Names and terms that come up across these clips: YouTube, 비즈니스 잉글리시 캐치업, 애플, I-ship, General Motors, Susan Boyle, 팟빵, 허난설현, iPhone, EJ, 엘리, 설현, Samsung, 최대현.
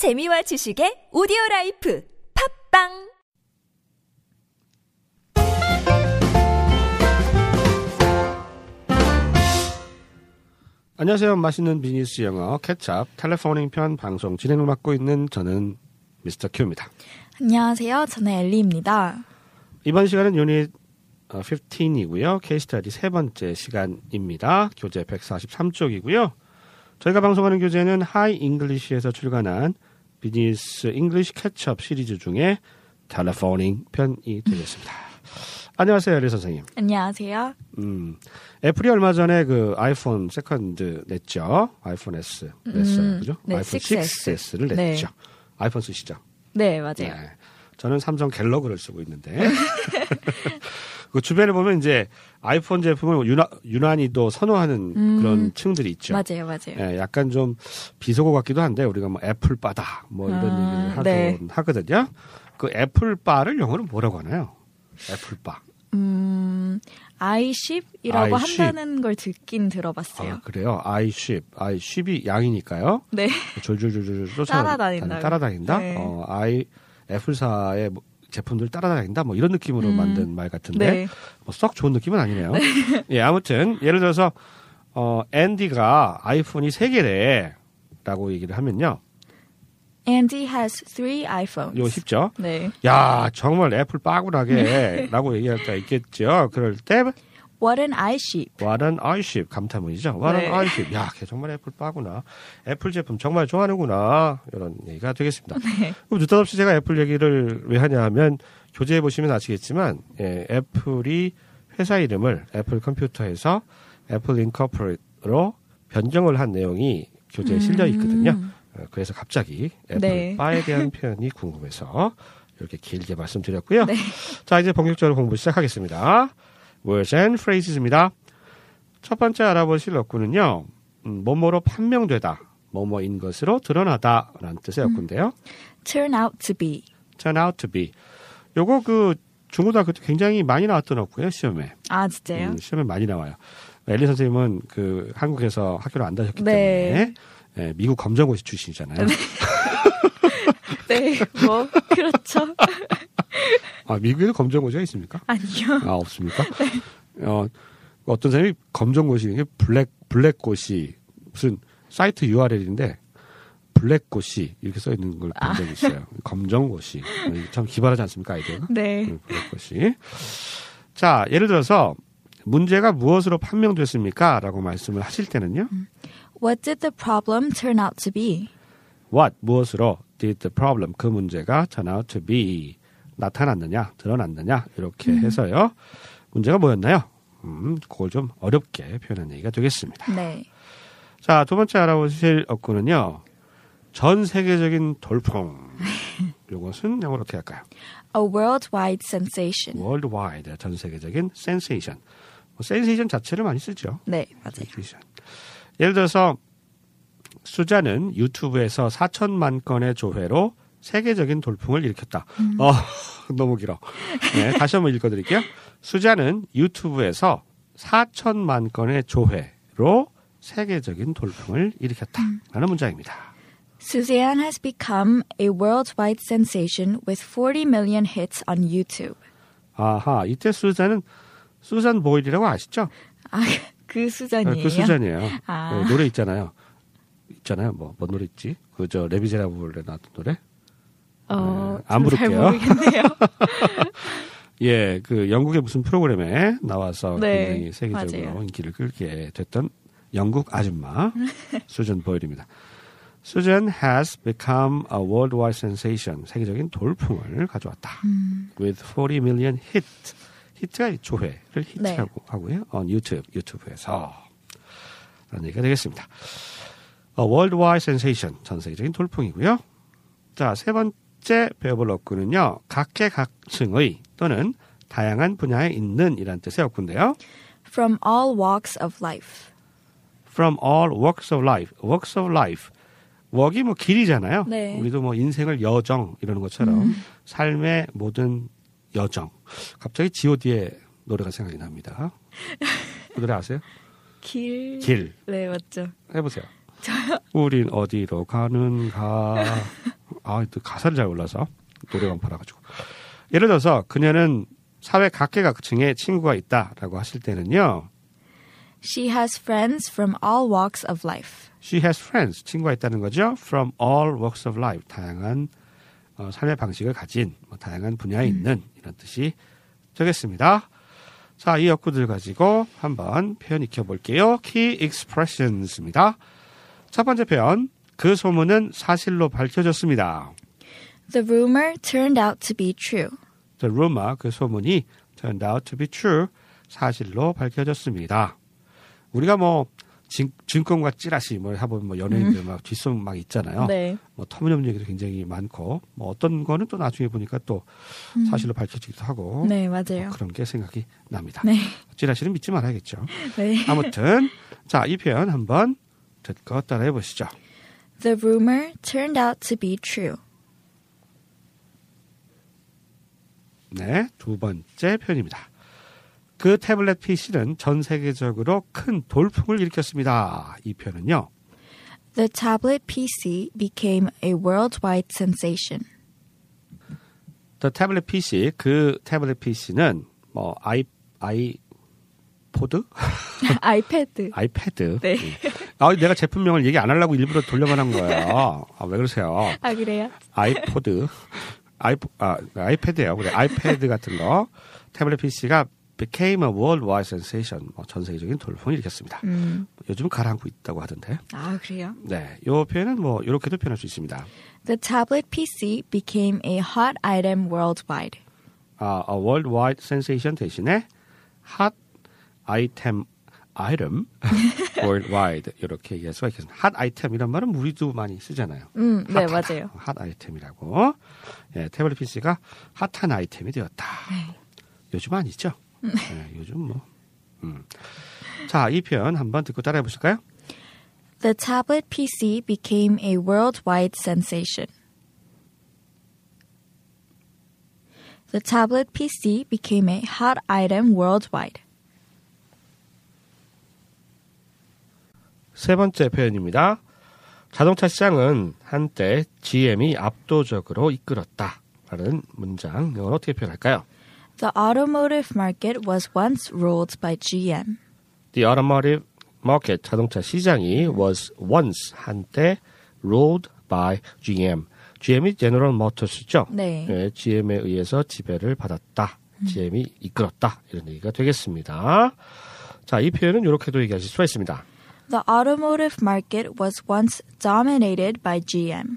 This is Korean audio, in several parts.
재미와 지식의 오디오라이프 팟빵 안녕하세요. 맛있는 비즈니스 영어 캐치업 텔레포닝 편 방송 진행을 맡고 있는 저는 미스터 큐입니다. 안녕하세요. 저는 엘리입니다. 이번 시간은 유닛 15이고요. 케이스터디 세 번째 시간입니다. 교재 143쪽이고요. 저희가 방송하는 교재는 하이 잉글리시에서 출간한 비즈니스 잉글리시 캐치업 시리즈 중에 텔레포닝 편이 되겠습니다. 안녕하세요, 엘리 선생님. 안녕하세요. 애플이 얼마 전에 그 아이폰 세컨드 냈죠. 아이폰 S 냈어요, 그죠? 네, 아이폰 6S를 냈죠. 네. 아이폰 쓰시죠? 네, 맞아요. 네. 저는 삼성 갤럭시를 쓰고 있는데 그 주변에 보면 이제 아이폰 제품을 유난히도 선호하는 그런 층들이 있죠. 맞아요, 맞아요. 네, 약간 좀 비속어 같기도 한데 우리가 뭐 애플바다 뭐 이런 얘기를 하곤 네. 하거든요. 그 애플바를 영어로 뭐라고 하나요? 애플바. I-ship이라고 한다는 걸 듣긴 들어봤어요. 아, 그래요? I-ship이 양이니까요. 네. 졸졸졸졸 따라다닌다. 네. 애플사의 제품들 따라다닌다. 뭐 이런 느낌으로 만든 말 같은데 네. 뭐 썩 좋은 느낌은 아니네요. 네. 예, 아무튼 예를 들어서 앤디가 아이폰이 3개래라고 얘기를 하면요. Andy has 3 iPhones. 이거 쉽죠? 네. 야, 정말 애플 빠구라게 라고 얘기할 수 있겠죠. 그럴 때 What an I-ship. What an I-ship. 감탄문이죠. What 네. an I-ship. 야, 걔 정말 애플 빠구나. 애플 제품 정말 좋아하는구나. 이런 얘기가 되겠습니다. 네. 그럼 느닷없이 제가 애플 얘기를 왜 하냐 하면 교재에 보시면 아시겠지만 예, 애플이 회사 이름을 애플 컴퓨터에서 애플 인코퍼레이트로 변경을 한 내용이 교재에 실려 있거든요. 그래서 갑자기 애플바에 네. 대한 표현이 궁금해서 이렇게 길게 말씀드렸고요. 네. 자, 이제 본격적으로 공부 시작하겠습니다. Words and Phrases입니다. 첫 번째 알아보실 어구는요. 뭐뭐로 판명되다, 뭐뭐인 것으로 드러나다 라는 뜻의 어구인데요. Turn out to be. Turn out to be. 요거 그 중고등학교 때 굉장히 많이 나왔던 어구예요, 시험에. 아, 진짜요? 시험에 많이 나와요. 엘리 선생님은 그 한국에서 학교를 안 다녔기 네. 때문에 네, 미국 검정고시 출신이잖아요. 네, 뭐 그렇죠. 아, 미국에도 검정고시가 있습니까? 아니요. 아, 없습니까? 네. 어떤 사람이 검정고시, 블랙고시 무슨 사이트 URL인데 블랙고시 이렇게 써 있는 걸 본 적이 있어요. 검정고시 참 기발하지 않습니까, 아이디어가? 네. 블랙고시. 자, 예를 들어서 문제가 무엇으로 판명됐습니까?라고 말씀을 하실 때는요. What did the problem turn out to be? What, 무엇으로 did the problem, 그 문제가 turn out to be, 나타났느냐, 드러났느냐, 이렇게 해서요. 문제가 뭐였나요? 그걸 좀 어렵게 표현한 얘기가 되겠습니다. 네. 자, 두 번째 알아보실 어구는요. 전 세계적인 돌풍. 이것은 영어로 어떻게 할까요? A worldwide sensation. Worldwide, 전 세계적인 sensation. sensation 자체를 많이 쓰죠. 네, 맞아요. sensation. 예를 들어서 수자는 유튜브에서 4천만 건의 조회로 세계적인 돌풍을 일으켰다. 너무 길어. 네, 다시 한번 읽어드릴게요. 수자는 유튜브에서 4천만 건의 조회로 세계적인 돌풍을 일으켰다. 라는 문장입니다. Suzanne has become a worldwide sensation with 40 million hits on YouTube. 아하, 이때 수잔은 수잔 보일이라고 아시죠? 아, 그 수잔이에요. 그 수잔이에요. 아. 네, 노래 있잖아요. 뭐 노래 있지? 그 저 레미제라블에 나왔던 노래. 네, 안 부를게요. 잘 모르겠네요. 예, 그 영국의 무슨 프로그램에 나와서 네, 굉장히 세계적으로 맞아요. 인기를 끌게 됐던 영국 아줌마 수잔 보일입니다. Susan has become a worldwide sensation. 세계적인 돌풍을 가져왔다. With 40 million hits. 히트가 조회를 히트라고 네. 하고요. on 유튜브에서 라는 얘기가 되겠습니다. Worldwide sensation, 전 세계적인 돌풍이고요. 자, 세 번째 배워볼 어구는요. 각계각층의 또는 다양한 분야에 있는 이란 뜻의 어구인데요. From all walks of life. From all walks of life. Walks of life. walk이 뭐 길이잖아요. 네. 우리도 뭐 인생을 여정 이러는 것처럼 삶의 모든 여정. 갑자기 G.O.D의 노래가 생각이 납니다. 그 노래 아세요? 길. 네, 맞죠. 해보세요. 저요? 우린 어디로 가는가. 아, 또 가사를 잘 몰라서 노래방 팔아가지고. 예를 들어서 그녀는 사회 각계각층의 친구가 있다라고 하실 때는요. She has friends from all walks of life. She has friends. 친구가 있다는 거죠. From all walks of life. 다양한 삶의 방식을 가진 다양한 분야에 있는 이런 뜻이 되겠습니다. 자, 이 역구들 가지고 한번 표현 익혀볼게요. Key expressions입니다. 첫 번째 표현. 그 소문은 사실로 밝혀졌습니다. The rumor turned out to be true. The rumor, 그 소문이 turned out to be true. 사실로 밝혀졌습니다. 우리가 뭐 증권과 찌라시 뭐 해보면 뭐 연예인들 막 뒷소문 막 있잖아요. 네. 뭐 터무니없는 얘기도 굉장히 많고 뭐 어떤 거는 또 나중에 보니까 또 사실로 밝혀지기도 하고. 네, 맞아요. 뭐 그런 게 생각이 납니다. 네. 찌라시는 믿지 말아야겠죠. 네. 아무튼 자, 이 표현 한번 듣고 따라해 보시죠. The rumor turned out to be true. 네, 두 번째 표현입니다. 그 태블릿 PC는 전 세계적으로 큰 돌풍을 일으켰습니다. 이 표현은요. The tablet PC became a worldwide sensation. The tablet PC, 그 태블릿 PC는 뭐 아이포드? 아이패드. 아이패드. 네. 아, 내가 제품명을 얘기 안 하려고 일부러 돌려만 한 거예요. 아, 왜 그러세요? 아, 그래요? 아이포드. 아이패드예요. 그래, 아이패드 같은 거. 태블릿 PC가 became a worldwide sensation. 전 세계적인 돌풍을 일으켰습니다. 요즘 가라앉고 있다고 하던데. 아, 그래요? 네, 이 표현은 뭐 이렇게도 표현할 수 있습니다. The tablet PC became a hot item worldwide. 아, a worldwide sensation 대신에 hot item worldwide 이렇게 얘기할 수가 있겠습니다. 핫 아이템이란 말은 우리도 많이 쓰잖아요. 네, 맞아요. 핫 아이템이라고. 예, 태블릿 PC가 핫한 아이템이 되었다. 네. 요즘 아니죠? 네, 요즘 뭐. 자, 이 표현 한번 듣고 따라해 보실까요? The tablet PC became a worldwide sensation. The tablet PC became a hot item worldwide. 세 번째 표현입니다. 자동차 시장은 한때 GM이 압도적으로 이끌었다라는 문장. 이걸 어떻게 표현할까요? The automotive market was once ruled by GM. The automotive market, 자동차 시장이 was once, 한때 ruled by GM. GM이 General Motors죠? 네. 네, GM에 의해서 지배를 받았다. GM이 이끌었다. 이런 얘기가 되겠습니다. 자, 이 표현은 이렇게도 얘기하실 수가 있습니다. The automotive market was once dominated by GM.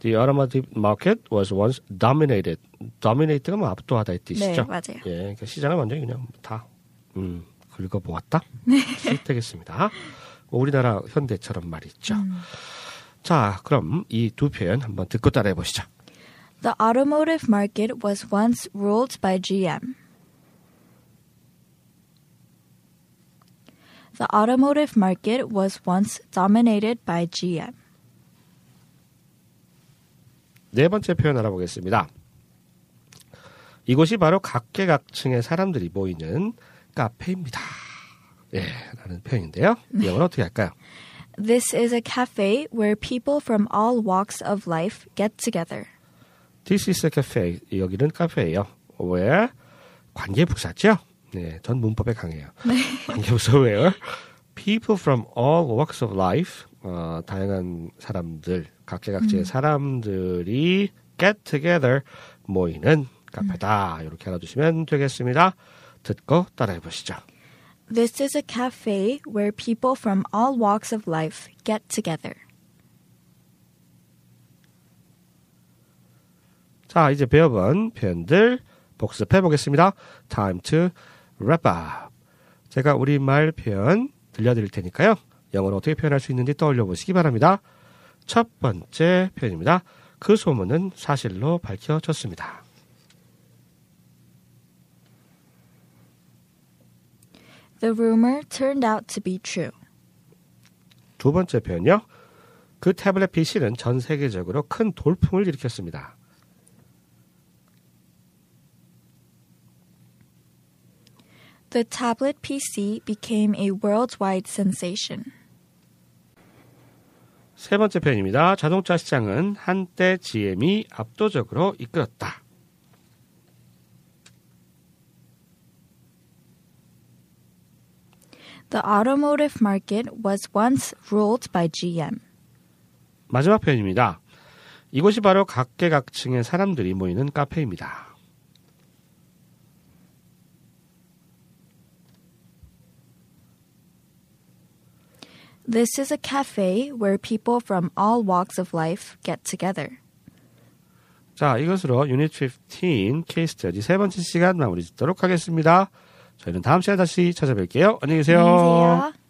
The automotive market was once dominated. Dominate가 뭐 압도하다 이 뜻이죠. 네, 맞아요. 예, 그러니까 시장을 완전히 그냥 다 긁어보았다. 네. 되겠습니다. 우리나라 현대처럼 말이죠. 자, 그럼 이 두 표현 한번 듣고 따라해 보시죠. The automotive market was once ruled by GM. The automotive market was once dominated by GM. 네 번째 표현 알아보겠습니다. 이곳이 바로 각계각층의 사람들이 모이는 카페입니다. 예, 라는 표현인데요. 네. 영어는 어떻게 할까요? This is a cafe where people from all walks of life get together. This is a cafe. 여기는 카페예요. Where? 관계부사죠? 네, 전 문법에 강해요. 네. 관계부사 where? People from all walks of life. 다양한 사람들, 각계각층의 사람들이 get together 모이는 카페다. 이렇게 알아두시면 되겠습니다. 듣고 따라해 보시죠. This is a cafe where people from all walks of life get together. 자, 이제 배워본 표현들 복습해 보겠습니다. Time to wrap up. 제가 우리말 표현 들려드릴 테니까요. 영어로 어떻게 표현할 수 있는지 떠올려 보시기 바랍니다. 첫 번째 표현입니다. 그 소문은 사실로 밝혀졌습니다. The rumor turned out to be true. 두 번째 표현요. 그 태블릿 PC는 전 세계적으로 큰 돌풍을 일으켰습니다. The tablet PC became a worldwide sensation. 세 번째 표현입니다. 자동차 시장은 한때 GM이 압도적으로 이끌었다. The automotive market was once ruled by GM. 마지막 표현입니다. 이곳이 바로 각계각층의 사람들이 모이는 카페입니다. This is a cafe where people from all walks of life get together. 자, 이것으로 유닛 15 케이스 스터디 세 번째 시간 마무리 짓도록 하겠습니다. 저희는 다음 시간에 다시 찾아뵐게요. 안녕히 계세요. 안녕히 계세요.